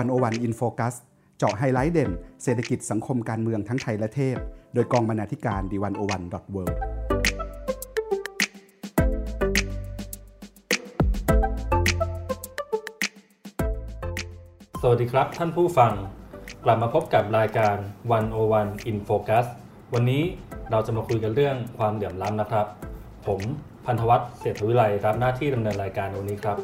101 in focus เจาะไฮไลท์เด่นเศรษฐกิจสังคมการเมืองทั้งไทยและเทศโดยกองบรรณาธิการ d101.worldสวัสดีครับท่านผู้ฟังกลับมาพบกับรายการ 101 in focus วันนี้เราจะมาคุยกันเรื่องความเหลื่อมล้ำนะครับผมพันธวัฒน์ เศรษฐวิไลรับหน้าที่ดำเนินรายการวันนี้ครับ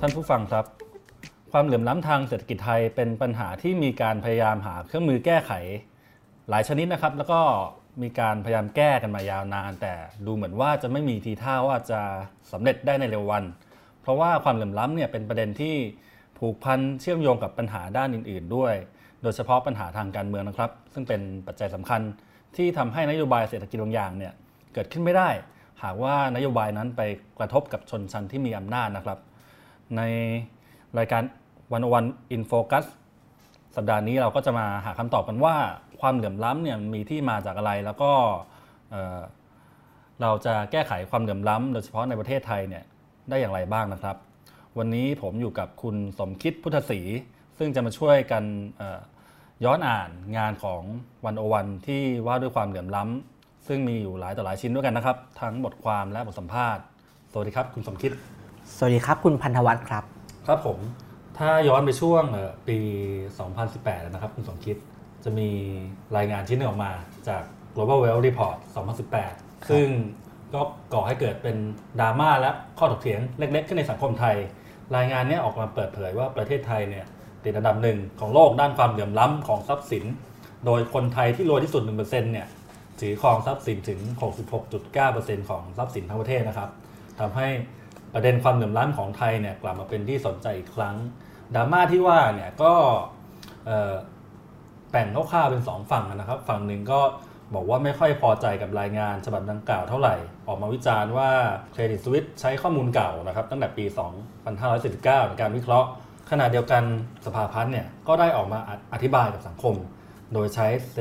ท่านผู้ฟังครับความเหลื่อมล้ำทางเศรษฐกิจไทยเป็นปัญหาที่มีการพยายามหาเครื่องมือแก้ไขหลายชนิดนะครับแล้วก็มีการพยายามแก้กันมายาวนานแต่ดูเหมือนว่าจะไม่มีทีท่าว่าจะสำเร็จได้ในเร็ววันเพราะว่าความเหลื่อมล้ำเนี่ยเป็นประเด็นที่ผูกพันเชื่อมโยงกับปัญหาด้านอื่นๆด้วยโดยเฉพาะปัญหาทางการเมืองนะครับซึ่งเป็นปัจจัยสำคัญที่ทำให้นโยบายเศรษฐกิจบางอย่างเนี่ยเกิดขึ้นไม่ได้หากว่านโยบายนั้นไปกระทบกับชนชั้นที่มีอำนาจนะครับในรายการ 101 in focus สัปดาห์นี้เราก็จะมาหาคำตอบกันว่าความเหลื่อมล้ำเนี่ยมีที่มาจากอะไรแล้วก็เราจะแก้ไขความเหลื่อมล้ำโดยเฉพาะในประเทศไทยเนี่ยได้อย่างไรบ้างนะครับวันนี้ผมอยู่กับคุณสมคิดพุทธศรีซึ่งจะมาช่วยกันย้อนอ่านงานของ101ที่ว่าด้วยความเหลื่อมล้ำซึ่งมีอยู่หลายต่อหลายชิ้นด้วยกันนะครับทั้งบทความและบทสัมภาษณ์สวัสดีครับคุณสมคิดสวัสดีครับคุณพันธวัฒน์ครับครับผมถ้าย้อนไปช่วงปี 2018 นะครับคุณสมคิดจะมีรายงานชิ้นหนึ่งออกมาจาก Global Wealth Report 2018 ซึ่งก็ก่อให้เกิดเป็นดราม่าและข้อถกเถียงเล็กๆขึ้นในสังคมไทยรายงานนี้ออกมาเปิดเผยว่าประเทศไทยเนี่ยติดอันดับหนึ่งของโลกด้านความเหลื่อมล้ำของทรัพย์สินโดยคนไทยที่รวยที่สุด 1% เนี่ยถือครองทรัพย์สินถึง 66.9% ของทรัพย์สินทั้งประเทศนะครับทำให้ประเด็นความเหลื่อมล้ำของไทยเนี่ยกลับมาเป็นที่สนใจอีกครั้งดราม่าที่ว่าเนี่ยก็แบ่งคร่าวๆเป็น2ฝั่งนะครับฝั่งหนึ่งก็บอกว่าไม่ค่อยพอใจกับรายงานฉบับดังกล่าวเท่าไหร่ออกมาวิจารณ์ว่า Credit Suisse ใช้ข้อมูลเก่านะครับตั้งแต่ปี 2549 ในการวิเคราะห์ขณะเดียวกันสภาพัฒน์เนี่ยก็ได้ออกมาอธิบายกับสังคมโดยใช้ส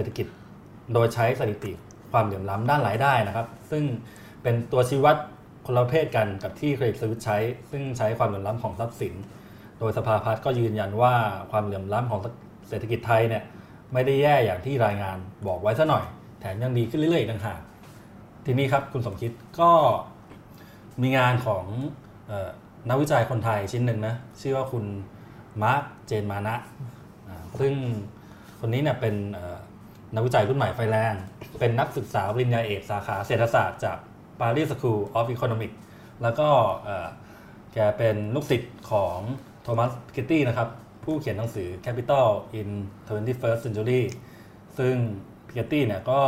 ถิติความเหลื่อมล้ำด้านรายได้นะครับซึ่งเป็นตัวชี้วัดคนละประเภทกันกับที่ Credit Suisse ใช้ซึ่งใช้ความเหลื่อมล้ำของทรัพย์สินโดยสภาพัฒน์ก็ยืนยันว่าความเหลื่อมล้ำของเศรษฐกิจไทยเนี่ยไม่ได้แย่อย่างที่รายงานบอกไว้ซะหน่อยแถมยังดีขึ้นเรื่อยๆต่างหากทีนี้ครับคุณสมคิดก็มีงานของนักวิจัยคนไทยชิ้นหนึ่งนะชื่อว่าคุณมาร์คเจนมานะซึ่งคนนี้เนี่ยเป็นนักวิจัยรุ่นใหม่ไฟแรงเป็นนักศึกษาปริญญาเอกสาขาเศรษฐศาสตร์จาก Paris School of Economics แล้วก็แกเป็นลูกศิษย์ของโทมัสคิตตี้นะครับผู้เขียนหนังสือ Capital in the 21st Century ซึ่งพิเตอร์เนี่ยก็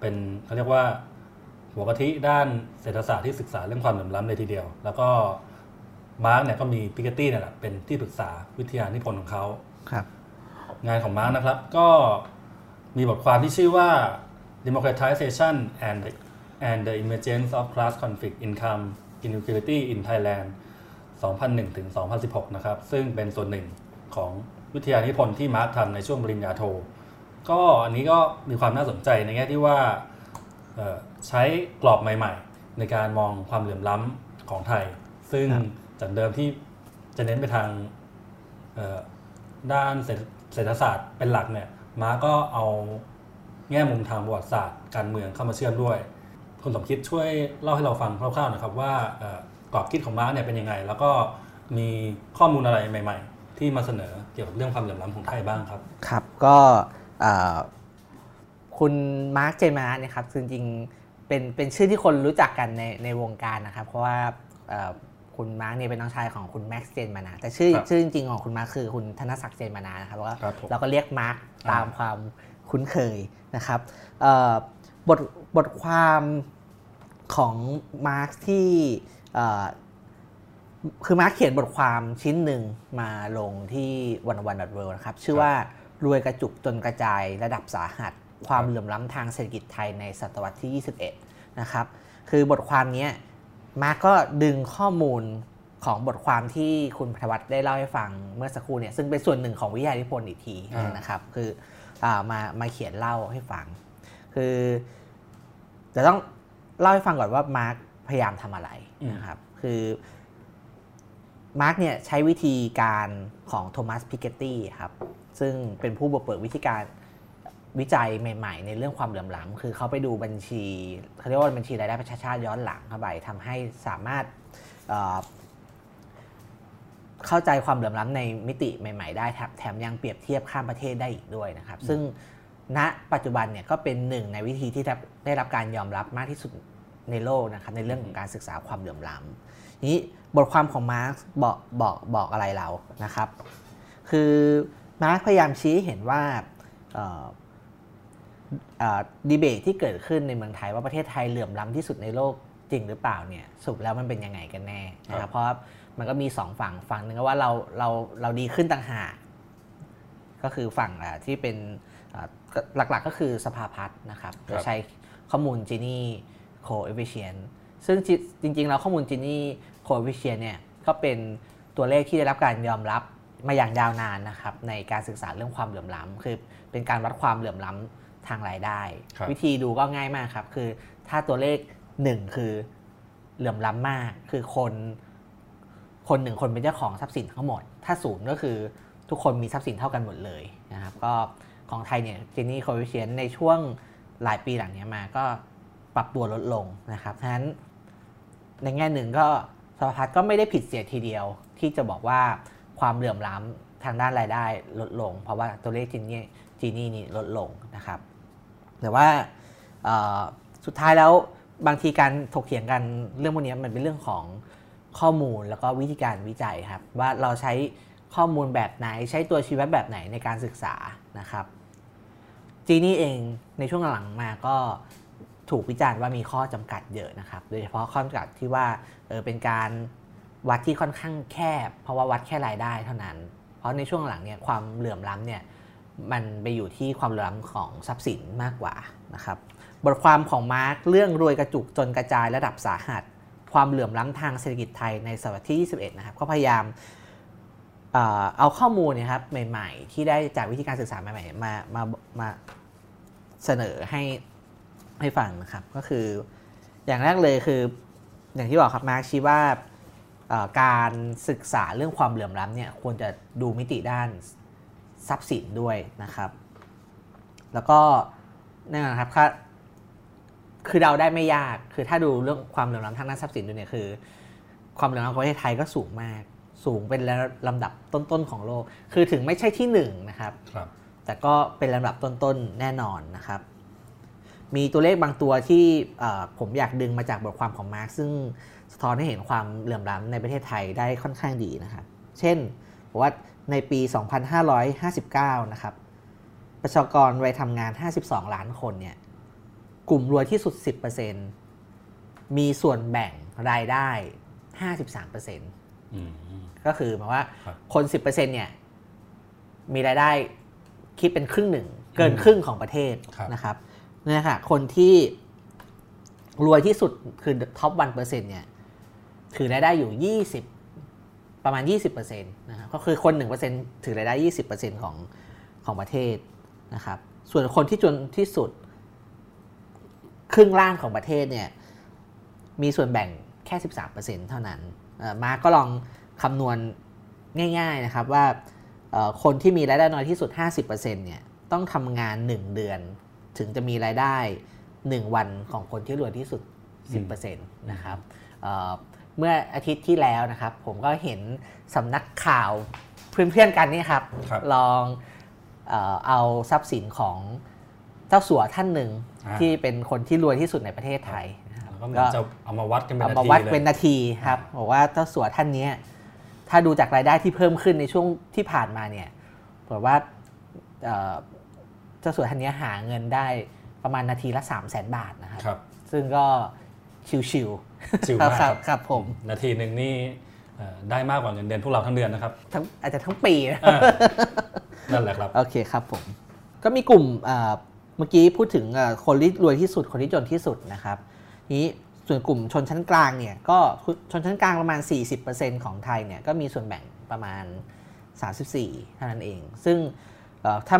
เป็นเขาเรียกว่าหัวกะทิด้านเศรษฐศาสตร์ที่ศึกษาเรื่องความเหลื่อมล้ำเลยทีเดียวแล้วก็มาร์กเนี่ยก็มีพิเตอร์เนี่ยแหละเป็นที่ปรึกษาวิทยานิพนธ์ของเขาครับงานของมาร์กนะครับก็มีบทความที่ชื่อว่า Democratization and the Emergence of Class Conflict Income Inequality in Thailand2001 ถึง 2016 นะครับซึ่งเป็นส่วนหนึ่งของวิทยานิพนธ์ที่มาร์คทำในช่วงปริญญาโทก็อันนี้ก็มีความน่าสนใจในแง่ที่ว่าใช้กรอบใหม่ๆในการมองความเหลื่อมล้ำของไทยซึ่งจากเดิมที่จะเน้นไปทางด้านเศรษฐศาสตร์เป็นหลักเนี่ยมาร์คก็เอาแง่มุมทางประวัติศาสตร์การเมืองเข้ามาเชื่อมด้วยคุณสมคิดช่วยเล่าให้เราฟังคร่าวๆนะครับว่ากรอบคิดของมาร์คเนี่ยเป็นยังไงแล้วก็มีข้อมูลอะไรใหม่ๆที่มาเสนอเกี่ยวกับเรื่องความเหลื่อมล้ำของไทยบ้างครับครับก็คุณมาร์คเจนมานะเนี่ยครับจริงๆเป็นชื่อที่คนรู้จักกันในวงการนะครับเพราะว่าคุณมาร์คเนี่ยเป็นน้องชายของคุณแม็กซ์เจนมานะแต่ชื่อจริงๆของคุณมาร์คคือคุณธนศักดิ์เจนมานะนะครับเราก็เรียกมาร์คตามความคุ้นเคยนะครับบทความของมาร์คที่คือมาร์คเขียนบทความชิ้นหนึ่งมาลงที่ 101.world นะครับชื่อว่ารวยกระจุกจนกระจายระดับสาหัสความเหลื่อมล้ำทางเศรษฐกิจไทยในศตวรรษที่21นะครับคือบทความนี้มาร์คก็ดึงข้อมูลของบทความที่คุณพันธวัฒน์ได้เล่าให้ฟังเมื่อสักครู่เนี่ยซึ่งเป็นส่วนหนึ่งของวิทยานิพนธ์อีกทีนะครับคือมาเขียนเล่าให้ฟังคือจะต้อง เล่าให้ฟังก่อนว่ามาร์คพยายามทำอะไรนะครับคือมาร์คเนี่ยใช้วิธีการของโทมัสพิเกตตี้ครับซึ่งเป็นผู้เปิดวิธีการวิจัยใหม่ๆในเรื่องความเหลื่อมล้ำคือเขาไปดูบัญชีเขาเรียกว่าบัญชีรายได้ประชาชาติย้อนหลังเข้าไปทำให้สามารถเข้าใจความเหลื่อมล้ำในมิติใหม่ๆได้แถมยังเปรียบเทียบข้ามประเทศได้อีกด้วยนะครับซึ่งณปัจจุบันเนี่ยก็เป็นหนึ่งในวิธีที่ได้รับการยอมรับมากที่สุดในโลกนะครับในเรื่องของการศึกษาความเหลื่อมล้ำนี้บทความของมาร์กบอกอะไรเรานะครับคือมาร์กพยายามชี้เห็นว่าดีเบตที่เกิดขึ้นในเมืองไทยว่าประเทศไทยเหลื่อมล้ำที่สุดในโลกจริงหรือเปล่าเนี่ยสุดแล้วมันเป็นยังไงกันแน่นะครับเพราะมันก็มี2ฝั่งหนึ่งก็ว่าเราดีขึ้นต่างหากก็คือฝั่งที่เป็นหลักๆก็คือสภาพัฒน์นะครับโดยใช้ข้อมูลจีนี่โคเอฟฟิเชียนซึ่งจริงๆแล้วข้อมูลจีนี่โคเอฟฟิเชียนเนี่ยก็เป็นตัวเลขที่ได้รับการยอมรับมาอย่างยาวนานนะครับในการศึกษาเรื่องความเหลื่อมล้ำคือเป็นการวัดความเหลื่อมล้ำทางรายได้วิธีดูก็ง่ายมากครับคือถ้าตัวเลข1คือเหลื่อมล้ำมากคือคนหนึ่งคนเป็นเจ้าของทรัพย์สินทั้งหมดถ้าศูนย์ก็คือทุกคนมีทรัพย์สินเท่ากันหมดเลยนะครับก็ของไทยเนี่ยจีนี่โคเอฟฟิเชียนในช่วงหลายปีหลังนี้มาก็ปรับตัวลดลงนะครับฉะนั้นในแง่หนึ่งก็สภาพัฒน์ก็ไม่ได้ผิดเสียทีเดียวที่จะบอกว่าความเหลื่อมล้ำทางด้านรายได้ลดลงเพราะว่าตัวเลขจีนี่นี่ลดลงนะครับแต่ว่าสุดท้ายแล้วบางทีการถกเถียงกันเรื่องพวกนี้มันเป็นเรื่องของข้อมูลแล้วก็วิธีการวิจัยครับว่าเราใช้ข้อมูลแบบไหนใช้ตัวชี้วัดแบบไหนในการศึกษานะครับจีนี่เองในช่วงหลังมาก็ถูกวิจารณ์ว่ามีข้อจำกัดเยอะนะครับโดยเฉพาะข้อจำกัดที่ว่าเป็นการวัดที่ค่อนข้างแคบเพราะว่าวัดแค่รายได้เท่านั้นเพราะในช่วงหลังเนี่ยความเหลื่อมล้ำเนี่ยมันไปอยู่ที่ความเหลื่อมล้ำของทรัพย์สินมากกว่านะครับบทความของมาร์คเรื่องรวยกระจุกจนกระจายระดับสาหัสความเหลื่อมล้ำทางเศรษฐกิจไทยในศตวรรษที่21นะครับก็พยายามเอาข้อมูลนะครับใหม่ๆที่ได้จากวิธีการศึกษาใหม่ๆมาเสนอให้ฟังนะครับก็คืออย่างแรกเลยคืออย่างที่บอกครับมาร์คชี้ว่าการศึกษาเรื่องความเหลื่อมล้ำเนี่ยควรจะดูมิติด้านทรัพย์สินด้วยนะครับแล้วก็แน่นอนครับคือเราได้ไม่ยากคือถ้าดูเรื่องความเหลื่อมล้ำทางด้านทรัพย์สินดูเนี่ยคือความเหลื่อมล้ำของประเทศไทยก็สูงมากสูงเป็นลำดับต้นๆของโลกคือถึงไม่ใช่ที่1นะครับแต่ก็เป็นลำดับต้นๆแน่นอนนะครับมีตัวเลขบางตัวที่ผมอยากดึงมาจากบทความของมาร์คซึ่งสะท้อนให้เห็นความเหลื่อมล้ำในประเทศไทยได้ค่อนข้างดีนะครับเช่นบอกว่าในปี2559นะครับประชากรวัยทำงาน52ล้านคนเนี่ยกลุ่มรวยที่สุด 10% มีส่วนแบ่งรายได้ 53% ก็คือหมายว่าคน 10% เนี่ยมีรายได้คิดเป็นครึ่งหนึ่งเกินครึ่งของประเทศนะครับเนี่ยค่ะคนที่รวยที่สุดคือท็อป 1% เนี่ยถือรายได้อยู่20ประมาณ 20% นะครับก็คือคน 1% ถือรายได้ 20% ของประเทศนะครับส่วนคนที่จนที่สุดครึ่งล่างของประเทศเนี่ยมีส่วนแบ่งแค่ 13% เท่านั้นมาก็ลองคำนวณง่ายๆนะครับว่าคนที่มีรายได้น้อยที่สุด 50% เนี่ยต้องทำงาน1เดือนถึงจะมีรายได้1วันของคนที่รวยที่สุด 10% นะครับเมื่ออาทิตย์ที่แล้วนะครับผมก็เห็นสำนักข่าวเพื่อนๆกันนี่ครับลองเอาทรัพย์สินของเจ้าสัวท่านหนึ่งที่เป็นคนที่รวยที่สุดในประเทศไทยก็เอามาวัดกันเป็นนาทีครับบอกว่าเจ้าสัวท่านนี้ถ้าดูจากรายได้ที่เพิ่มขึ้นในช่วงที่ผ่านมาเนี่ยบอกว่าเจ้าสัวท่านนี้หาเงินได้ประมาณนาทีละ300,000 บาทนะครับซึ่งก็ชิวมากครับผมนาทีหนึ่งนี่ได้มากกว่าเงินเดือนพวกเราทั้งเดือนนะครับอาจจะทั้งปีนะนั่นแหละครับโอเคครับผมก็มีกลุ่มเมื่อกี้พูดถึงคนที่รวยที่สุดคนที่จนที่สุดนะครับนี้ส่วนกลุ่มชนชั้นกลางเนี่ยก็ชนชั้นกลางประมาณ 40% ของไทยเนี่ยก็มีส่วนแบ่งประมาณ 34% เท่านั้นเองซึ่งถ้า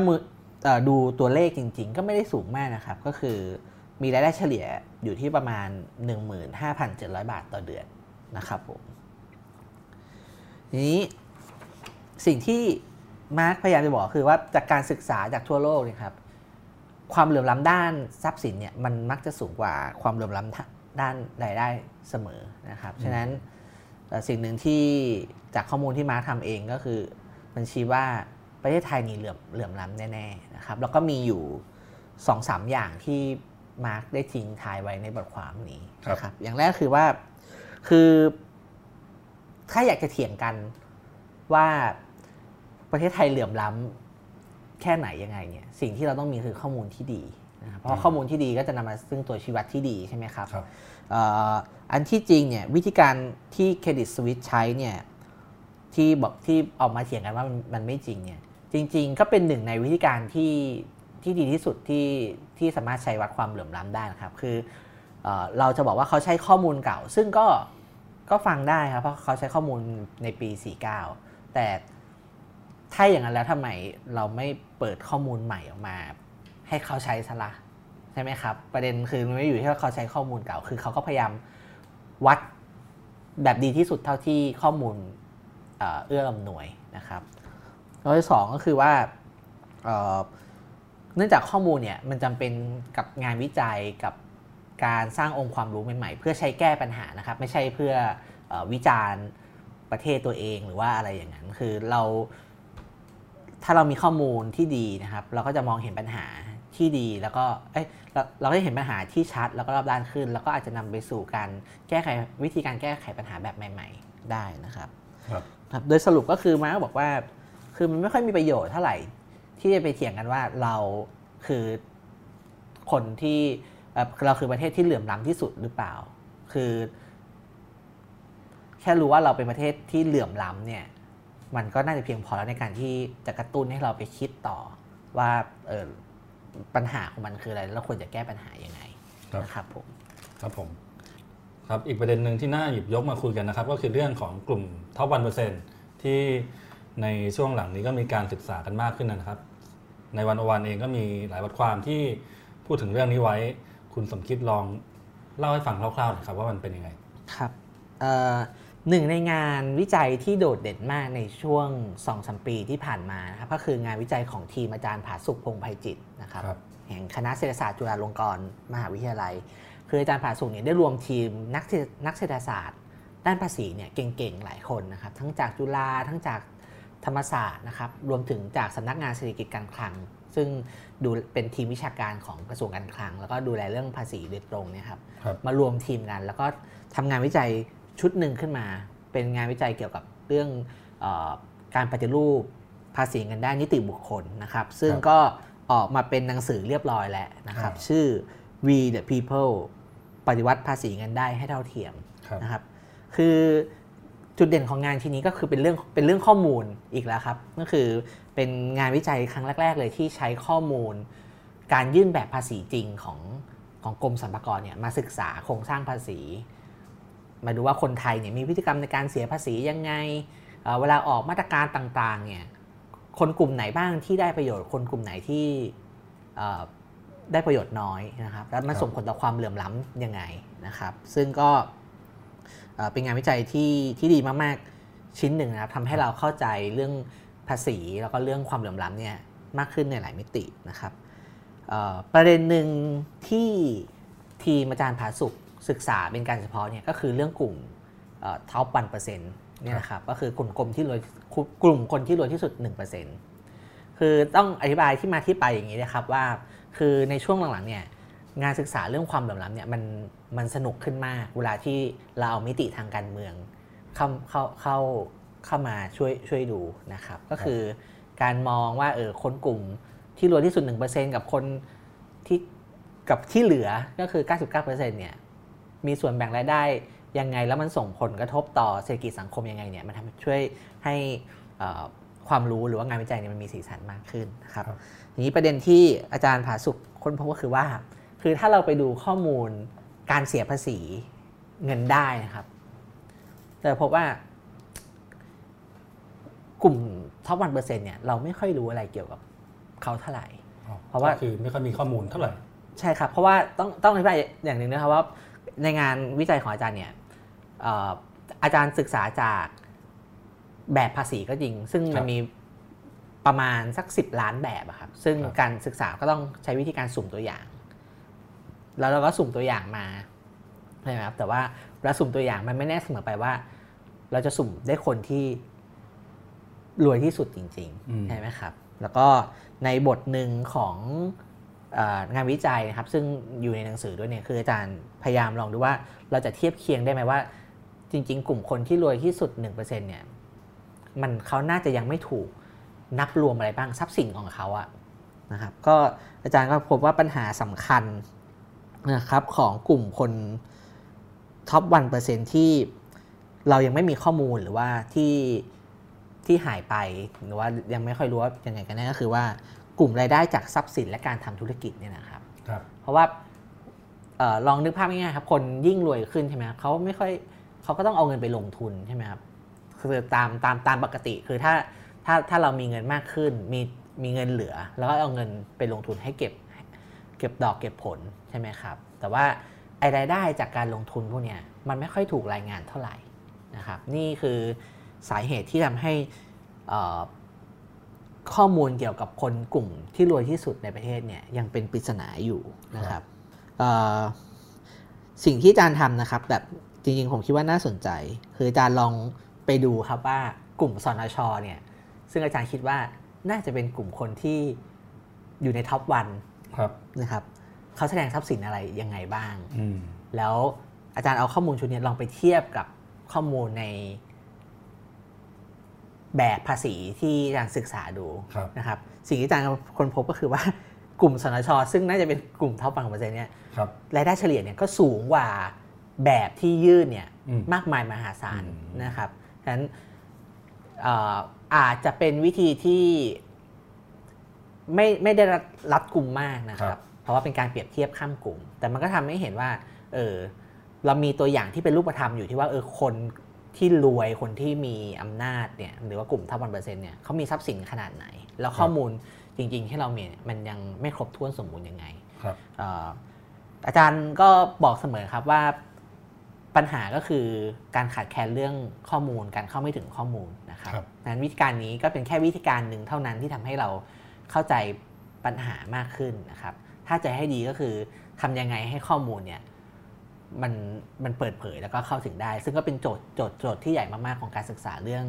ดูตัวเลขจริงๆก็ไม่ได้สูงมากนะครับก็คือ มีรายได้เฉลี่ยอยู่ที่ประมาณ 15,700 บาทต่อเดือนนะครับผมทีนี้สิ่งที่มาร์คพยายามจะบอกคือว่าจากการศึกษาจากทั่วโลกเนี่ยครับความเหลื่อมล้ำด้านทรัพย์สินเนี่ยมันมักจะสูงกว่าความเหลื่อมล้ำด้านรายได้เสมอนะครับฉะนั้นสิ่งหนึ่งที่จากข้อมูลที่มาร์คทำเองก็คือมันชี้ว่าประเทศไทยนี่เหลื่อมล้ำแน่ๆนะครับแล้วก็มีอยู่ 2-3 อย่างที่มาร์คได้ทิ้งท้ายไว้ในบทความนี้นะครับอย่างแรกคือว่าถ้าอยากจะเถียงกันว่าประเทศไทยเหลื่อมล้ำแค่ไหนยังไงเนี่ยสิ่งที่เราต้องมีคือข้อมูลที่ดีนะครับเพราะข้อมูลที่ดีก็จะนำมาซึ่งตัวชี้วัดที่ดีใช่ไหมครับอันที่จริงเนี่ยวิธีการที่ Credit Suisse ใช้เนี่ยที่ออกมาเถียงกันว่ามันไม่จริงเนี่ยจริงๆก็เป็นหนึ่งในวิธีการที่ดีที่สุดที่สามารถใช้วัดความเหลื่อมล้ำได้นะครับคือเราจะบอกว่าเขาใช้ข้อมูลเก่าซึ่งก็ฟังได้ครับเพราะเขาใช้ข้อมูลในปี49แต่ถ้าอย่างนั้นแล้วทำไมเราไม่เปิดข้อมูลใหม่ออกมาให้เขาใช้ซะละใช่ไหมครับประเด็นคือมันไม่อยู่ที่ว่าเขาใช้ข้อมูลเก่าคือเขาก็พยายามวัดแบบดีที่สุดเท่าที่ข้อมูลเอื้ออำนวยนะครับข้อที่สองก็คือว่าเนื่องจากข้อมูลเนี่ยมันจำเป็นกับงานวิจัยกับการสร้างองค์ความรู้ใหม่ๆเพื่อใช้แก้ปัญหานะครับไม่ใช่เพื่อวิจารณ์ประเทศตัวเองหรือว่าอะไรอย่างนั้นคือเราถ้าเรามีข้อมูลที่ดีนะครับเราก็จะมองเห็นปัญหาที่ดีแล้วก็เราได้เห็นปัญหาที่ชัดแล้วก็รอบด้านขึ้นแล้วก็อาจจะนำไปสู่การแก้ไขวิธีการแก้ไขปัญหาแบบใหม่ๆได้นะครับครับโดยสรุปก็คือมาบอกว่าคือมันไม่ค่อยมีประโยชน์เท่าไหร่ที่จะไปเถียงกันว่าเราคือประเทศที่เหลื่อมล้ำที่สุดหรือเปล่าคือแค่รู้ว่าเราเป็นประเทศที่เหลื่อมล้ำเนี่ยมันก็น่าจะเพียงพอแล้วในการที่จะกระตุ้นให้เราไปคิดต่อว่าปัญหาของมันคืออะไรแล้วควรจะแก้ปัญหายังไงนะครับผมครับอีกประเด็นหนึ่งที่น่าหยิบยกมาคุยกันนะครับก็คือเรื่องของกลุ่มท็อป 1% ที่ในช่วงหลังนี้ก็มีการศึกษากันมากขึ้นนะครับใน101เองก็มีหลายบทความที่พูดถึงเรื่องนี้ไว้คุณสมคิดลองเล่าให้ฟังคร่าวๆหน่อยครับว่ามันเป็นยังไงครับหนึ่งในงานวิจัยที่โดดเด่นมากในช่วง 2-3 ปีที่ผ่านมานะครับก็คืองานวิจัยของทีมอาจารย์ผาสุกพงษ์ไพจิตรนะครับแห่งคณะเศรษฐศาสตร์จุฬาลงกรณ์มหาวิทยาลัยคืออาจารย์ผาสุกเนี่ยได้รวมทีมนักเศรษฐศาสตร์ด้านภาษีเนี่ยเก่งๆหลายคนนะครับทั้งจากจุฬาทั้งจากธรรมศาสตร์นะครับรวมถึงจากสำนักงานเศรษฐกิจการคลังซึ่งดูเป็นทีมวิชาการของกระทรวงการคลังแล้วก็ดูแลเรื่องภาษีโดยตรงเนี่ยครับมารวมทีมกันแล้วก็ทำงานวิจัยชุดหนึ่งขึ้นมาเป็นงานวิจัยเกี่ยวกับเรื่องการปฏิรูปภาษีเงินได้นิติบุคคลนะครับซึ่งก็ออกมาเป็นหนังสือเรียบร้อยแล้วนะครับชื่อ We the People ปฏิวัติภาษีเงินได้ให้เท่าเทียมนะครับคือจุดเด่นของงานชิ้นนี้ก็คือเป็นเรื่องข้อมูลอีกแล้วครับก็คือเป็นงานวิจัยครั้งแรกๆเลยที่ใช้ข้อมูลการยื่นแบบภาษีจริงของกรมสรรพากรเนี่ยมาศึกษาโครงสร้างภาษีมาดูว่าคนไทยเนี่ยมีพฤติกรรมในการเสียภาษียังไง เวลาออกมาตรการต่างๆเนี่ยคนกลุ่มไหนบ้างที่ได้ประโยชน์คนกลุ่มไหนที่ได้ประโยชน์น้อยนะครับแล้วมันส่งผลต่อความเหลื่อมล้ำยังไงนะครับซึ่งก็เป็นงานวิจัยที่ดีมากๆชิ้นหนึ่งนะครับทำให้เราเข้าใจเรื่องภาษีแล้วก็เรื่องความเหลื่อมล้ำเนี่ยมากขึ้นในหลายมิตินะครับประเด็นหนึ่งที่ทีมอาจารย์ผาสุกศึกษาเป็นการเฉพาะเนี่ยก็คือเรื่องกลุ่มท็อป 1% เนี่ยนะครับก็คือกลุ่มคนที่รวยที่สุด 1% คือต้องอธิบายที่มาที่ไปอย่างนี้นะครับว่าคือในช่วงหลังๆเนี่ยงานศึกษาเรื่องความเหลื่อมล้ำเนี่ยมันสนุกขึ้นมากเวลาที่เราเอามิติทางการเมืองเข้ามาช่วยดูนะครับก็คือการมองว่าคนกลุ่มที่รวยที่สุด 1% กับคนกับที่เหลือก็คือ 99% เนี่ยมีส่วนแบ่งรายได้ยังไงแล้วมันส่งผลกระทบต่อเศรษฐกิจสังคมยังไงเนี่ยมันทำช่วยให้ความรู้หรือว่างานวิจัยเนี่ยมันมีสีสันมากขึ้นนะครับทีนี้ประเด็นที่อาจารย์ผาสุกค้นพบก็คือว่าคือถ้าเราไปดูข้อมูลการเสียภาษีเงินได้นะครับแต่พบว่ากลุ่มท็อป 1% เนี่ยเราไม่ค่อยรู้อะไรเกี่ยวกับเขาเท่าไหร่เพราะว่าคือไม่ค่อยมีข้อมูลเท่าไหร่ ใช่ครับเพราะว่าต้องอธิบายอย่างหนึ่งนะครับว่าในงานวิจัยของอาจารย์เนี่ยอาจารย์ศึกษาจากแบบภาษีก็จริงซึ่งมันมีประมาณสัก10ล้านแบบอะครับซึ่งการศึกษาก็ต้องใช้วิธีการสุ่มตัวอย่างแล้วเราก็สุ่มตัวอย่างมาใช่ไหมครับแต่ว่าเราสุ่มตัวอย่างมันไม่แน่เสมอไปว่าเราจะสุ่มได้คนที่รวยที่สุดจริงๆใช่ไหมครับแล้วก็ในบทหนึ่งของงานวิจัยนะครับซึ่งอยู่ในหนังสือด้วยเนี่ยคืออาจารย์พยายามลองดูว่าเราจะเทียบเคียงได้ไหมว่าจริงๆกลุ่มคนที่รวยที่สุด 1% เนี่ยมันเขาน่าจะยังไม่ถูกนับรวมอะไรบ้างทรัพย์สินของเขาอะนะครับก็อาจารย์ก็พบว่าปัญหาสำคัญนะครับของกลุ่มคนท็อป 1% ที่เรายังไม่มีข้อมูลหรือว่าที่หายไปหรือว่ายังไม่ค่อยรู้ว่ายังไงกันแน่ก็คือว่ากลุ่มรายได้จากทรัพย์สินและการทำธุรกิจเนี่ยนะครับเพราะว่าลองนึกภาพง่ายๆครับคนยิ่งรวยขึ้นใช่ไหมเขาไม่ค่อยเขาก็ต้องเอาเงินไปลงทุนใช่ไหมครับคือตามปกติคือถ้าเรามีเงินมากขึ้นมีเงินเหลือแล้วก็เอาเงินไปลงทุนให้เก็บดอกเก็บผลใช่ไหมครับแต่ว่าไอ้รายได้จากการลงทุนพวกเนี้ยมันไม่ค่อยถูกรายงานเท่าไหร่นะครับนี่คือสาเหตุที่ทำให้ข้อมูลเกี่ยวกับคนกลุ่มที่รวยที่สุดในประเทศเนี่ยยังเป็นปริศนาอยู่นะครับสิ่งที่อาจารย์ทำนะครับแบบจริงๆผมคิดว่าน่าสนใจคืออาจารย์ลองไปดูครับว่ากลุ่มสนช.เนี่ยซึ่งอาจารย์คิดว่าน่าจะเป็นกลุ่มคนที่อยู่ในท็อปวันนะครับเขาแสดงทรัพย์สินอะไรยังไงบ้างแล้วอาจารย์เอาข้อมูลชุดนี้ลองไปเทียบกับข้อมูลในแบบภาษีที่อาจารย์ศึกษาดูนะครับสิ่งที่อาจารย์ค้นพบก็คือว่ากลุ่มสนช.ซึ่งน่าจะเป็นกลุ่มท็อปของประเทศเนี่ยรายได้เฉลี่ยเนี่ยก็สูงกว่าแบบที่ยื่นเนี่ยมากมายมหาศาลนะครับฉะนั้นอาจจะเป็นวิธีที่ไม่ได้รัดกุมมากนะครับเพราะว่าเป็นการเปรียบเทียบข้ามกลุ่มแต่มันก็ทำให้เห็นว่าเรามีตัวอย่างที่เป็นรูปธรรมอยู่ที่ว่าคนที่รวยคนที่มีอำนาจเนี่ยหรือว่ากลุ่มท็อป 1% เนี่ยเขามีทรัพย์สินขนาดไหนแล้วข้อมูลจริงๆให้เรามีมันยังไม่ครบถ้วนสมบูรณ์ยังไงอาจารย์ก็บอกเสมอครับว่าปัญหาก็คือการขาดแคลนเรื่องข้อมูลการเข้าไม่ถึงข้อมูลนะครับนั้นวิธีการนี้ก็เป็นแค่วิธีการหนึ่งเท่านั้นที่ทำให้เราเข้าใจปัญหามากขึ้นนะครับถ้าจะให้ดีก็คือทำยังไงให้ข้อมูลเนี่ยมันเปิดเผยแล้วก็เข้าถึงได้ซึ่งก็เป็นโจทย์ที่ใหญ่มากๆของการศึกษาเรื่อง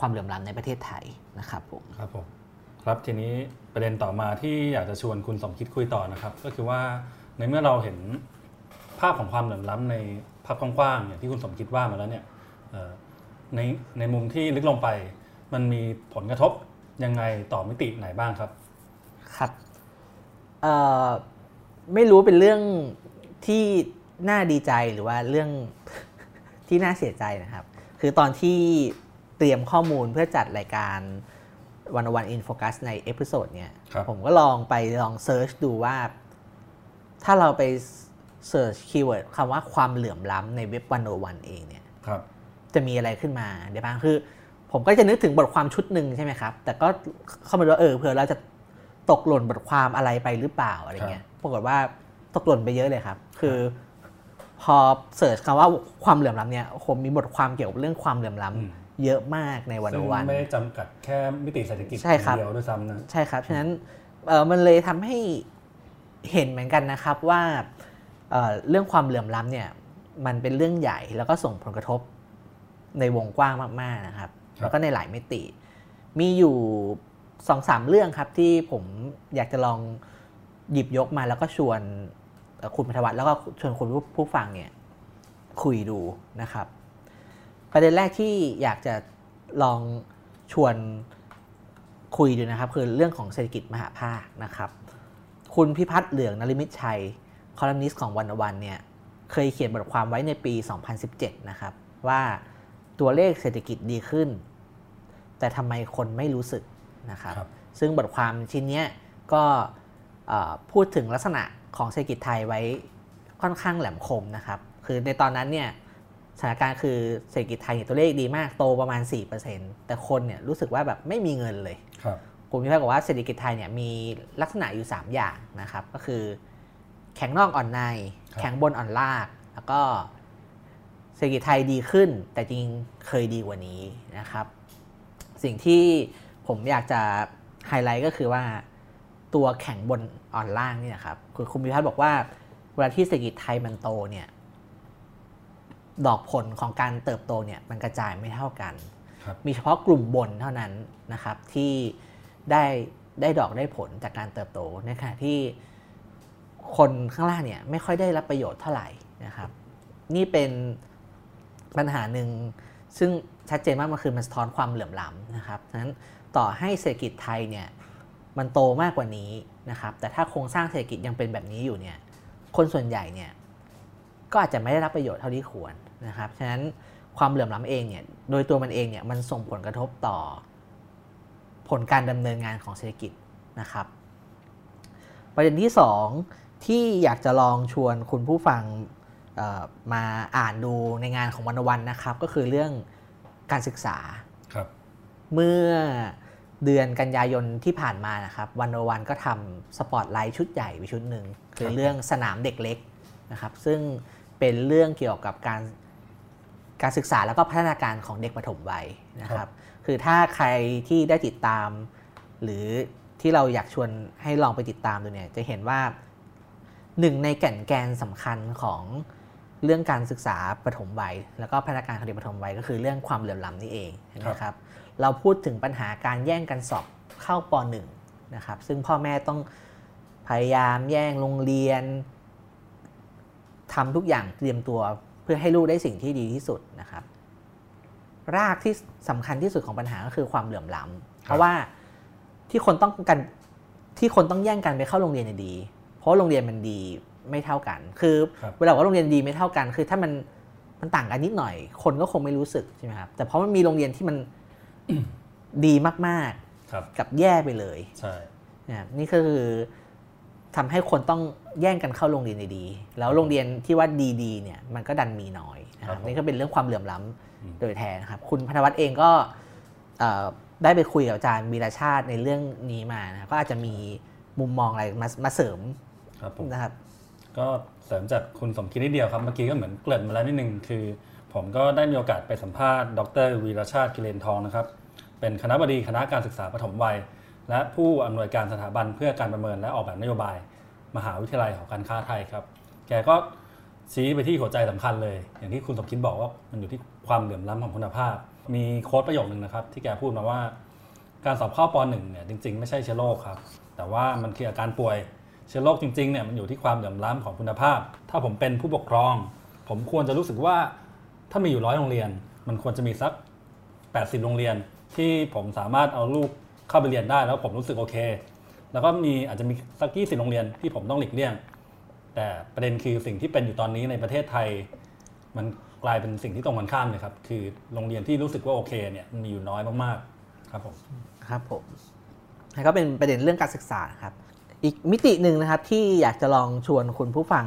ความเหลื่อมล้ำในประเทศไทยนะครับผมครับผมครับทีนี้ประเด็นต่อมาที่อยากจะชวนคุณสมคิดคุยต่อนะครับก็คือว่าในเมื่อเราเห็นภาพของความเหลื่อมล้ำในภาพกว้างๆอย่างที่คุณสมคิดว่ามาแล้วเนี่ยในมุมที่ลึกลงไปมันมีผลกระทบยังไงต่อมิติไหนบ้างครับครับไม่รู้เป็นเรื่องที่น่าดีใจหรือว่าเรื่องที่น่าเสียใจนะครับคือตอนที่เตรียมข้อมูลเพื่อจัดรายการ101 in focus ในเอพิโซดเนี่ยผมก็ลองเซิร์ชดูว่าถ้าเราไปเซิร์ชคีย์เวิร์ดคำว่าความเหลื่อมล้ำในเว็บ101เองเนี่ยจะมีอะไรขึ้นมาได้บ้างคือผมก็จะนึกถึงบทความชุดหนึ่งใช่ไหมครับแต่ก็เข้ามาดูว่าเผื่อเราจะตกหล่นบทความอะไรไปหรือเปล่าอะไรเงี้ยปรากฏว่าตกหล่นไปเยอะเลยครับคือพอเสิร์ชคำว่าความเหลื่อมล้ำเนี่ยผมมีบทความเกี่ยวกับเรื่องความเหลื่อมล้ำเยอะมากใน101ซึ่งไม่ได้จำกัดแค่มิติเศรษฐกิจเดียวด้วยซ้ำนะใช่ครับฉะนั้นมันเลยทำให้เห็นเหมือนกันนะครับว่าเรื่องความเหลื่อมล้ำเนี่ยมันเป็นเรื่องใหญ่แล้วก็ส่งผลกระทบในวงกว้างมากๆนะครับแล้วก็ในหลายมิติมีอยู่ 2-3 เรื่องครับที่ผมอยากจะลองหยิบยกมาแล้วก็ชวนคุณปฐวัฒน์แล้วก็ชวนคุณผู้ฟังเนี่ยคุยดูนะครับประเด็นแรกที่อยากจะลองชวนคุยดูนะครับคือเรื่องของเศรษฐกิจมหาภาคนะครับคุณพิพัฒน์เหลืองนฤมิตชัยคอลัมนิสต์ของ101เนี่ยเคยเขียนบทความไว้ในปี 2017 นะครับว่าตัวเลขเศรษฐกิจดีขึ้นแต่ทำไมคนไม่รู้สึกนะครับซึ่งบทความชิ้นนี้ก็พูดถึงลักษณะของเศรษฐกิจไทยไว้ค่อนข้างแหลมคมนะครับคือในตอนนั้นเนี่ยสถานการณ์คือเศรษฐกิจไทยตัวเลขดีมากโตประมาณ 4% แต่คนเนี่ยรู้สึกว่าแบบไม่มีเงินเลยผมพิพากษาว่าเศรษฐกิจไทยเนี่ยมีลักษณะอยู่3อย่างนะครับก็คือ แข็งนอกอ่อนในแข็งบนอ่อนล่างแล้วก็เศรษฐกิจไทยดีขึ้นแต่จริงเคยดีกว่านี้นะครับสิ่งที่ผมอยากจะไฮไลท์ก็คือว่าตัวแข็งบนอ่อนล่างนี่นะครับคือคุณพิพัฒน์บอกว่าเวลาที่เศรษฐกิจไทยมันโตเนี่ยดอกผลของการเติบโตเนี่ยมันกระจายไม่เท่ากันมีเฉพาะกลุ่มบนเท่านั้นนะครับที่ได้ดอกได้ผลจากการเติบโตในขณะที่คนข้างล่างเนี่ยไม่ค่อยได้รับประโยชน์เท่าไหร่นะครับนี่เป็นปัญหาหนึ่งซึ่งชัดเจนมากมันคือมันสะท้อนความเหลื่อมล้ำนะครับฉะนั้นต่อให้เศรษฐกิจไทยเนี่ยมันโตมากกว่านี้นะครับแต่ถ้าโครงสร้างเศรษฐกิจยังเป็นแบบนี้อยู่เนี่ยคนส่วนใหญ่เนี่ยก็อาจจะไม่ได้รับประโยชน์เท่าที่ควรนะครับฉะนั้นความเหลื่อมล้ำเองเนี่ยโดยตัวมันเองเนี่ยมันส่งผลกระทบต่อผลการดำเนินงานของเศรษฐกิจนะครับประเด็นที่2ที่อยากจะลองชวนคุณผู้ฟังมาอ่านดูในงานของ101นะครับก็คือเรื่องการศึกษาครับเมื่อเดือนกันยายนที่ผ่านมานะครับ101ก็ทำสปอตไลท์ชุดใหญ่ไปชุดหนึ่งคือเรื่องสนามเด็กเล็กนะครับซึ่งเป็นเรื่องเกี่ยวกับการศึกษาแล้วก็พัฒนาการของเด็กปฐมวัยนะครับคือถ้าใครที่ได้ติดตามหรือที่เราอยากชวนให้ลองไปติดตามดูเนี่ยจะเห็นว่าหนึ่งในแก่นสำคัญของเรื่องการศึกษาปฐมวัยแล้วก็พัฒนาการของเด็กปฐมวัยก็คือเรื่องความเหลื่อมล้ำนี่เองนะครับเราพูดถึงปัญหาการแย่งกันสอบเข้าป .1 นะครับซึ่งพ่อแม่ต้องพยายามแย่งโรงเรียนทำทุกอย่างเตรียมตัวเพื่อให้ลูกได้สิ่งที่ดีที่สุดนะครับรากที่สำคัญที่สุดของปัญหาก็คือความเหลื่อมล้ำเพราะว่าที่คนต้องแย่งกันไปเข้าโรงเรียนดีเพราะโรงเรียนมันดีไม่เท่ากันคือเวลาว่าโรงเรียนดีไม่เท่ากันคือถ้ามันต่างกันนิดหน่อยคนก็คงไม่รู้สึกใช่ไหมครับแต่เพราะมันมีโรงเรียนที่มัน ดีมากๆกับแย่ไปเลยนี่ก็คือทำให้คนต้องแย่งกันเข้าโรงเรียนดีๆแล้วโรงเรียนที่ว่าดีๆเนี่ยมันก็ดันมีน้อยนะครับนี่ก็เป็นเรื่องความเหลื่อมล้ำโดยแท้นะครับคุณพนวัตเองก็ได้ไปคุยกับอาจารย์วีรชาติในเรื่องนี้มานะก็อาจจะมีมุมมองอะไรมาเสริมนะครับก็เสริมจากคุณสมคิดนิดเดียวครับเมื่อกี้ก็เหมือนเกริ่นมาแล้วนิดนึงคือผมก็ได้มีโอกาสไปสัมภาษณ์ดร.วีรชาติกิเลนทองนะครับเป็นคณบดีคณะการศึกษาปฐมวัยและผู้อำนวยการสถาบันเพื่อการประเมินและออกแบบนโยบายมหาวิทยาลัยหอการค้าไทยครับแกก็ชี้ไปที่หัวใจสำคัญเลยอย่างที่คุณสมคิดบอกว่ามันอยู่ที่ความเหลื่อมล้ำของคุณภาพมีโค้ดประโยคนึงนะครับที่แกพูดมาว่าการสอบเข้าป .1 เนี่ยจริงๆไม่ใช่เชื้อโรคครับแต่ว่ามันคืออาการป่วยเชื้อโรคจริงๆเนี่ยมันอยู่ที่ความเหลื่อมล้ำของคุณภาพถ้าผมเป็นผู้ปกครองผมควรจะรู้สึกว่าถ้ามีอยู่100โรงเรียนมันควรจะมีสัก80โรงเรียนที่ผมสามารถเอาลูกเข้าไปเรียนได้แล้วผมรู้สึกโอเคแล้วก็มีอาจจะมีสัก20โรงเรียนที่ผมต้องหลีกเลี่ยงแต่ประเด็นคือสิ่งที่เป็นอยู่ตอนนี้ในประเทศไทยมันกลายเป็นสิ่งที่ตรงกันข้ามเลยครับคือโรงเรียนที่รู้สึกว่าโอเคเนี่ยมันมีอยู่น้อยมากๆครับผมครับผมแล้วก็เป็นประเด็นเรื่องการศึกษาครับอีกมิติหนึ่งนะครับที่อยากจะลองชวนคุณผู้ฟัง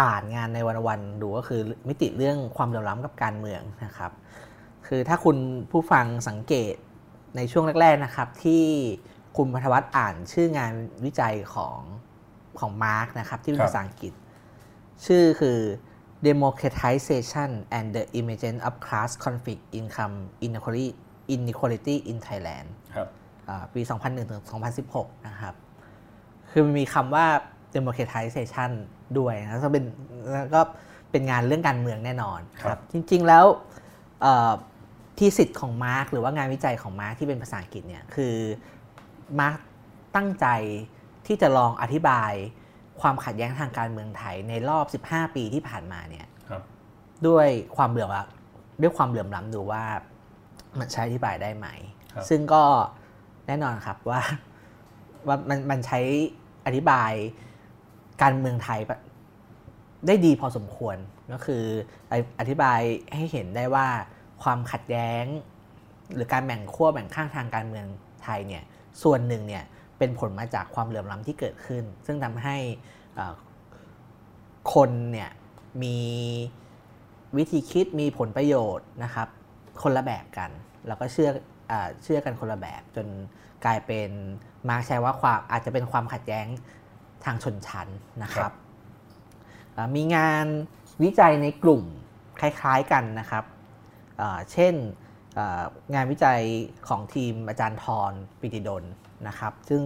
อ่านงานใน101ดูก็คือมิติเรื่องความเหลื่อมล้ำกับการเมืองนะครับคือถ้าคุณผู้ฟังสังเกตในช่วงแรกๆนะครับที่คุณพัทวัฒน์อ่านชื่องานวิจัยของมาร์กนะครับที่เป็นภาษาอังกฤษชื่อคือ Democratization and the Emergence of Class Conflict Income Inequality in Thailand ปี 2001-2016 นะครับคือมันมีคำว่า Democratization ด้วยนะก็เป็นงานเรื่องการเมืองแน่นอนครับจริงๆแล้วที่สิทธิ์ของมาร์กหรือว่างานวิจัยของมาร์กที่เป็นภาษาอังกฤษเนี่ยคือมาร์กตั้งใจที่จะลองอธิบายความขัดแย้งทางการเมืองไทยในรอบ15ปีที่ผ่านมาเนี่ยด้วยความเหลื่อมล้ำดูว่ามันใช้อธิบายได้ไหมซึ่งก็แน่นอนครับว่ามันใช้อธิบายการเมืองไทยได้ดีพอสมควรก็คืออธิบายให้เห็นได้ว่าความขัดแย้งหรือการแบ่งขั้วแบ่งข้างทางการเมืองไทยเนี่ยส่วนหนึ่งเนี่ยเป็นผลมาจากความเหลื่อมล้ำที่เกิดขึ้นซึ่งทำให้คนเนี่ยมีวิธีคิดมีผลประโยชน์นะครับคนละแบบกันแล้วก็เชื่อกันคนละแบบจนกลายเป็นมาร์กใช้ว่าอาจจะเป็นความขัดแย้ง ทางชนชั้นนะครับมีงานวิจัยในกลุ่มคล้ายๆกันนะครับเช่นงานวิจัยของทีมอาจารย์ธรปิติดลนะครับซึ่ง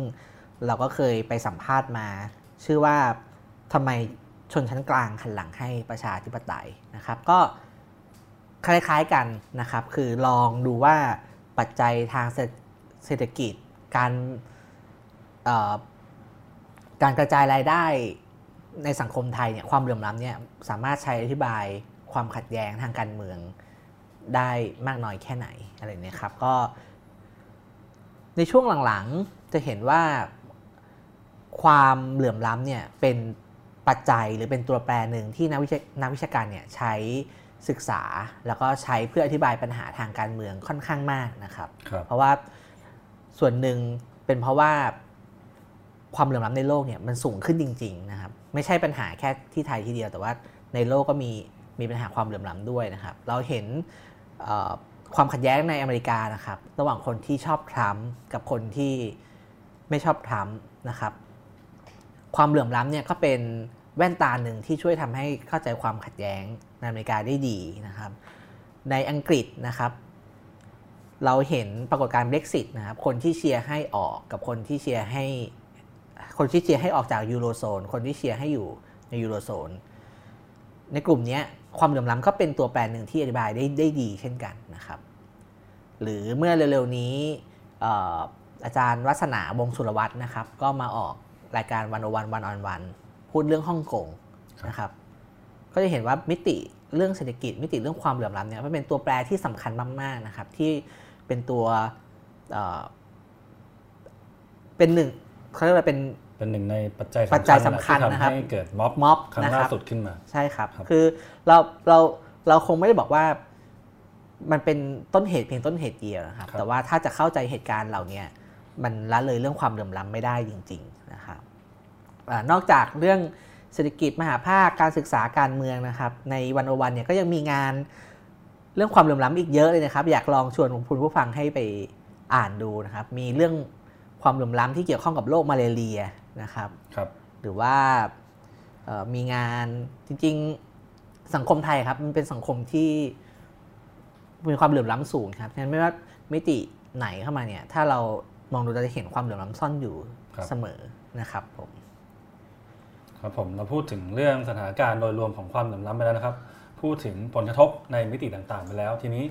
เราก็เคยไปสัมภาษณ์มาชื่อว่าทำไมชนชั้นกลางหันหลังให้ประชาธิปไตยนะครับก็คล้ายๆกันนะครับคือลองดูว่าปัจจัยทางเศรษฐกิจการกระจายรายได้ในสังคมไทยเนี่ยความเหลื่อมล้ำเนี่ยสามารถใช้อธิบายความขัดแย้งทางการเมืองได้มากน้อยแค่ไหนอะไรเนี่ยครับก็ในช่วงหลังๆจะเห็นว่าความเหลื่อมล้ำเนี่ยเป็นปัจจัยหรือเป็นตัวแปรหนึ่งที่นักวิชาการเนี่ยใช้ศึกษาแล้วก็ใช้เพื่ออธิบายปัญหาทางการเมืองค่อนข้างมากนะครับเพราะว่าส่วนหนึ่งเป็นเพราะว่าความเหลื่อมล้ำในโลกเนี่ยมันสูงขึ้นจริงๆนะครับไม่ใช่ปัญหาแค่ที่ไทยทีเดียวแต่ว่าในโลกก็มีปัญหาความเหลื่อมล้ำด้วยนะครับเราเห็นความขัดแย้งในอเมริกานะครับระหว่างคนที่ชอบทรัมป์กับคนที่ไม่ชอบทรัมป์นะครับความเหลื่อมล้ำเนี่ยก็เป็นแว่นตาหนึ่งที่ช่วยทำให้เข้าใจความขัดแย้งในอเมริกาได้ดีนะครับในอังกฤษนะครับเราเห็นปรากฏการณ์ Brexit นะครับคนที่เชียร์ให้ออกกับคนที่เชียร์ให้ออกจากยูโรโซนคนที่เชียร์ให้อยู่ในยูโรโซนในกลุ่มนี้ความเหลื่อมล้ำก็เป็นตัวแปรหนึ่งที่อธิบายได้ดีเช่นกันนะครับหรือเมื่อเร็วๆนี้อาจารย์วัฒนาวงศ์สุรวัตรนะครับก็มาออกรายการ 101 on world พูดเรื่องฮ่องกงนะครับก็จะเห็นว่ามิติเรื่องเศรษฐกิจมิติเรื่องความเหลื่อมล้ำเนี่ยมันเป็นตัวแปรที่สำคัญมากๆนะครับที่เป็นตัวเป็นหนึ่งเขาเรียกว่าเป็นหนึ่งในปัจจัยสำคัญนะครับที่ทำให้เกิดม็อบครั้งล่าสุดขึ้นมาใช่ครับคือเราคงไม่ได้บอกว่ามันเป็นต้นเหตุเพียงต้นเหตุเดียวนะครับแต่ว่าถ้าจะเข้าใจเหตุการณ์เหล่านี้มันละเลยเรื่องความเหลื่อมล้ำไม่ได้จริงๆนะครับนอกจากเรื่องเศรษฐกิจมหาภาคการศึกษาการเมืองนะครับใน101เนี่ยก็ยังมีงานเรื่องความเหลื่อมล้ำอีกเยอะเลยนะครับอยากลองชวนคุณผู้ฟังให้ไปอ่านดูนะครับมีเรื่องความเหลื่อมล้ำที่เกี่ยวข้องกับโรคมาเลเรียนะครับหรือว่ามีงานจริงๆสังคมไทยครับมันเป็นสังคมที่มีความเหลื่อมล้ำสูงครับฉะนั้นไม่ว่ามิติไหนเข้ามาเนี่ยถ้าเรามองดูเราจะเห็นความเหลื่อมล้ำซ่อนอยู่เสมอนะครับผมเราพูดถึงเรื่องสถานการณ์โดยรวมของความเหลื่อมล้ำไปแล้วนะครับพูดถึงผลกระทบในมิติต่างๆไปแล้วทีนี้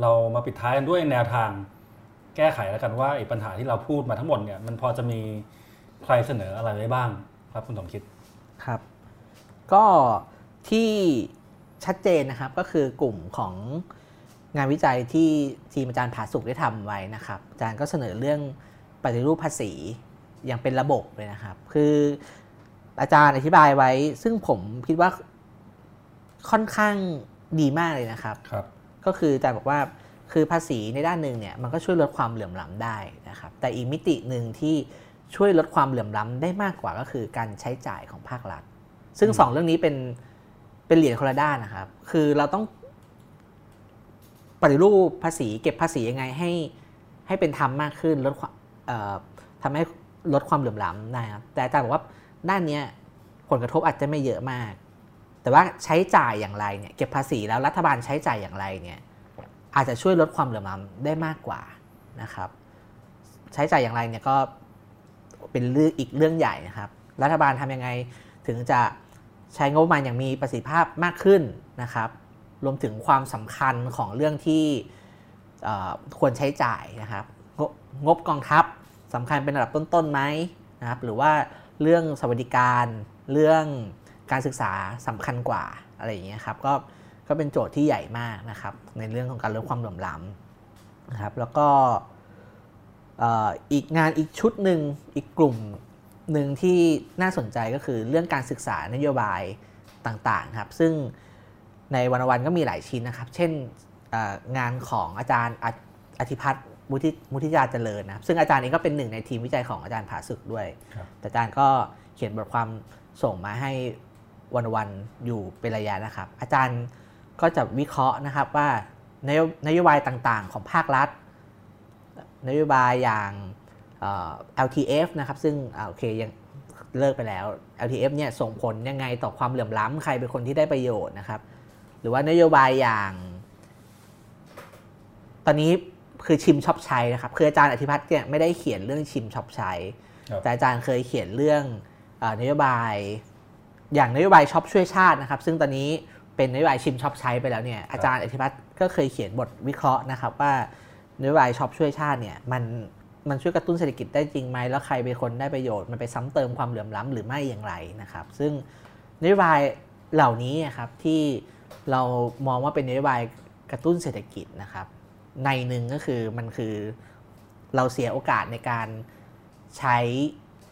เรามาปิดท้ายกันด้วยแนวทางแก้ไขแล้วกันว่าไอ้ปัญหาที่เราพูดมาทั้งหมดเนี่ยมันพอจะมีใครเสนออะไรไว้บ้างครับคุณสมคิดครับก็ที่ชัดเจนนะครับก็คือกลุ่มของงานวิจัยที่ทีมอาจารย์ผาสุกได้ทำไว้นะครับอาจารย์ก็เสนอเรื่องปฏิรูปภาษีอย่างเป็นระบบเลยนะครับคืออาจารย์อธิบายไว้ซึ่งผมคิดว่าค่อนข้างดีมากเลยนะครับก็คืออาจารย์บอกว่าคือภาษีในด้านหนึ่งเนี่ยมันก็ช่วยลดความเหลื่อมล้ำได้นะครับแต่อีกมิติหนึ่งที่ช่วยลดความเหลื่อมล้ำได้มากกว่าก็คือการใช้จ่ายของภาครัฐซึ่งสองเรื่องนี้เป็นเหรียญคนละด้านนะครับคือเราต้องปฏิรูปภาษีเก็บภาษียังไงให้เป็นธรรมมากขึ้นลดทำให้ลดความเหลื่อมล้ำได้ครับแต่อาจารย์บอกว่าด้านนี้ผลกระทบอาจจะไม่เยอะมากแต่ว่าใช้จ่ายอย่างไรเนี่ยเก็บภาษีแล้วรัฐบาลใช้จ่ายอย่างไรเนี่ยอาจจะช่วยลดความเหลื่อมล้ำได้มากกว่านะครับใช้จ่ายอย่างไรเนี่ยก็เป็นอีกเรื่องใหญ่นะครับรัฐบาลทำยังไงถึงจะใช้งบประมาณอย่างมีประสิทธิภาพมากขึ้นนะครับรวมถึงความสำคัญของเรื่องที่ควรใช้จ่ายนะครับงบกองทัพสำคัญเป็นระดับต้นๆไหมนะครับหรือว่าเรื่องสวัสดิการเรื่องการศึกษาสำคัญกว่าอะไรอย่างเงี้ยครับก็เป็นโจทย์ที่ใหญ่มากนะครับในเรื่องของการลดความเหลื่อมล้ำนะครับแล้วก็อีกงานอีกชุดหนึ่งอีกกลุ่มหนึ่งที่น่าสนใจก็คือเรื่องการศึกษานโยบายต่างๆครับซึ่งใน101ก็มีหลายชิ้นนะครับเช่นงานของอาจารย์อธิพัฒน์มุทิยาเจริญนะซึ่งอาจารย์เองก็เป็นหนึ่งในทีมวิจัยของอาจารย์ผาสุกด้วยแต่อาจารย์ก็เขียนบทความส่งมาให้101อยู่เป็นระยะนะครับอาจารย์ก็จะวิเคราะห์นะครับว่านโยบายต่างๆของภาครัฐนโยบายอย่าง LTF นะครับซึ่งโอเคยัง เลิกไปแล้ว LTF เนี่ยส่งผลยังไงต่อความเหลื่อมล้ำใครเป็นคนที่ได้ประโยชน์นะครับหรือว่านโยบายอย่างตอนนี้คือชิมช็อปใช้นะครับคืออาจารย์อธิพัฒน์เนี่ยไม่ได้เขียนเรื่องชิมช็อปใช้แต่อาจารย์เคยเขียนเรื่องนโยบายอย่างนโยบายช็อปช่วยชาตินะครับซึ่งตอนนี้เป็นนโยบายชิมช็อปใช้ไปแล้วเนี่ยอาจารย์อธิพัฒน์ก็เคยเขียนบทวิเคราะห์นะครับว่านโยบายช็อปช่วยชาติเนี่ยมันช่วยกระตุ้นเศรษฐกิจได้จริงไหมแล้วใครเป็นคนได้ประโยชน์มันไปซ้ำเติมความเหลื่อมล้ำหรือไม่อย่างไรนะครับซึ่งนโยบายเหล่านี้ครับที่เรามองว่าเป็นนโยบายกระตุ้นเศรษฐกิจนะครับในหนึ่งก็คือมันคือเราเสียโอกาสในการใช้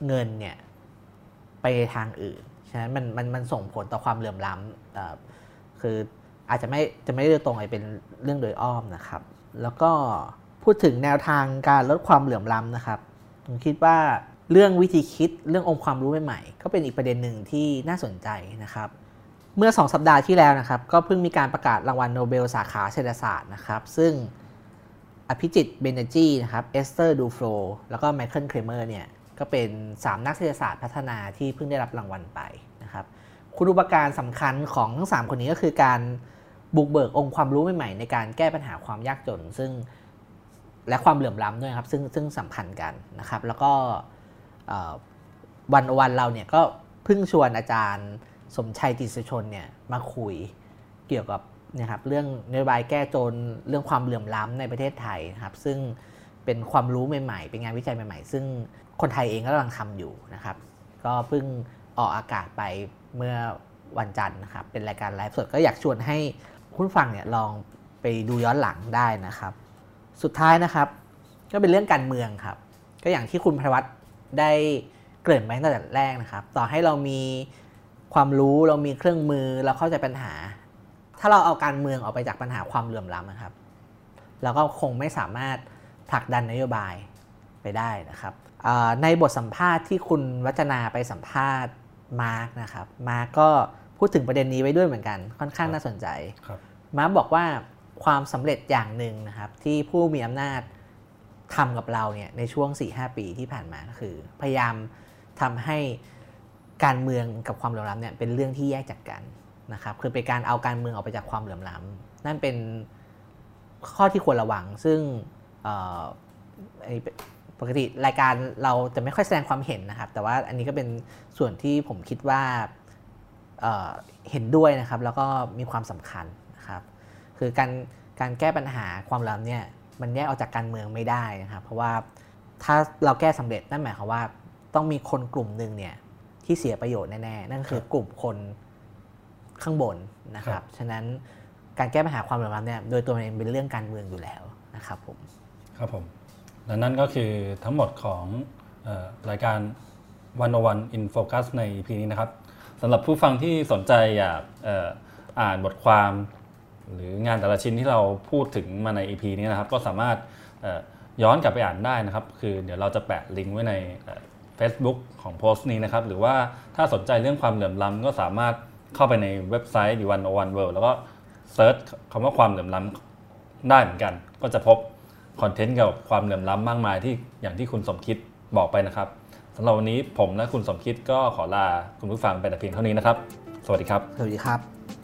เงินเนี่ยไปทางอื่นฉะนั้นมันส่งผลต่อความเหลื่อมล้ำคืออาจจะไม่ได้ตรงไปเป็นเรื่องโดยอ้อมนะครับแล้วก็พูดถึงแนวทางการลดความเหลื่อมล้ำนะครับผมคิดว่าเรื่องวิธีคิดเรื่ององค์ความรู้ใหม่ๆก็เป็นอีกประเด็นหนึ่งที่น่าสนใจนะครับเมื่อ2 สัปดาห์ที่แล้วนะครับก็เพิ่งมีการประกาศรางวัลโนเบลสาขาเศรษฐศาสตร์นะครับซึ่งอภิจิตเบนเนจีนะครับเอสเตอร์ดูโฟลแล้วก็ไมเคิลเครเมอร์เนี่ยก็เป็น3 นักเศรษฐศาสตร์พัฒนาที่เพิ่งได้รับรางวัลไปนะครับคุณูปการสำคัญของทั้ง3คนนี้ก็คือการบุกเบิกองค์ความรู้ใหม่ๆในการแก้ปัญหาความยากจนซึ่งและความเหลื่อมล้ำด้วยครับซึ่งสัมพันธ์กันนะครับแล้วก็101เราเนี่ยก็เพิ่งชวนอาจารย์สมชัยจิตสุชนเนี่ยมาคุยเกี่ยวกับนะครับเรื่องนโยบายแก้จนเรื่องความเหลื่อมล้ำในประเทศไทยนะครับซึ่งเป็นความรู้ใหม่ๆเป็นงานวิจัยใหม่ๆซึ่งคนไทยเองก็กำลังทำอยู่นะครับก็เพิ่งออกอากาศไปเมื่อวันจันทร์นะครับเป็นรายการไลฟ์สดก็อยากชวนให้คุณฟังเนี่ยลองไปดูย้อนหลังได้นะครับสุดท้ายนะครับก็เป็นเรื่องการเมืองครับก็อย่างที่คุณไพวัฒน์ได้เกริ่นไว้ตั้งแต่แรกนะครับต่อให้เรามีความรู้เรามีเครื่องมือเราเข้าใจปัญหาถ้าเราเอาการเมืองออกไปจากปัญหาความเหลื่อมล้ำนะครับเราก็คงไม่สามารถผลักดันนโยบายไปได้นะครับในบทสัมภาษณ์ที่คุณวัจนาไปสัมภาษณ์มาร์กนะครับมาร์กก็พูดถึงประเด็นนี้ไว้ด้วยเหมือนกันค่อนข้างน่าสนใจมาร์กบอกว่าความสำเร็จอย่างหนึ่งนะครับที่ผู้มีอำนาจทำกับเราเนี่ยในช่วง 4-5 ปีที่ผ่านมาคือพยายามทำให้การเมืองกับความเหลื่อมล้ำเนี่ยเป็นเรื่องที่แยกจากกันนะครับคือเป็นการเอาการเมืองออกไปจากความเหลื่อมล้ำนั่นเป็นข้อที่ควรระวังซึ่งปกติรายการเราจะไม่ค่อยแสดงความเห็นนะครับแต่ว่าอันนี้ก็เป็นส่วนที่ผมคิดว่าเห็นด้วยนะครับแล้วก็มีความสำคัญนะครับคือการแก้ปัญหาความเหลื่อมล้ำเนี่ยมันแยกออกจากการเมืองไม่ได้นะครับเพราะว่าถ้าเราแก้สำเร็จนั่นหมายความว่าต้องมีคนกลุ่มหนึ่งเนี่ยที่เสียประโยชน์แน่ๆนั่นคือกลุ่มคนข้างบนนะครับฉะนั้นการแก้ปัญหาความเหลื่อมล้ำเนี่ยโดยตัวเองเป็นเรื่องการเมืองอยู่แล้วนะครับผมครับผมและนั่นก็คือทั้งหมดของรายการ101 in focus ใน EP นี้นะครับสำหรับผู้ฟังที่สนใจอยากอ่านบทความหรืองานแต่ละชิ้นที่เราพูดถึงมาใน EP นี้นะครับก็สามารถย้อนกลับไปอ่านได้นะครับคือเดี๋ยวเราจะแปะลิงก์ไว้ใน Facebook ของโพสต์นี้นะครับหรือว่าถ้าสนใจเรื่องความเหลื่อมล้ำก็สามารถเข้าไปในเว็บไซต์ d101.world แล้วก็เซิร์ชคำว่าความเหลื่อมล้ำได้เหมือนกันก็จะพบคอนเทนต์เกี่ยวกับความเหลื่อมล้ำมากมายที่อย่างที่คุณสมคิดบอกไปนะครับสำหรับวันนี้ผมและคุณสมคิดก็ขอลาคุณผู้ฟังไปแต่เพียงเท่านี้นะครับสวัสดีครับสวัสดีครับ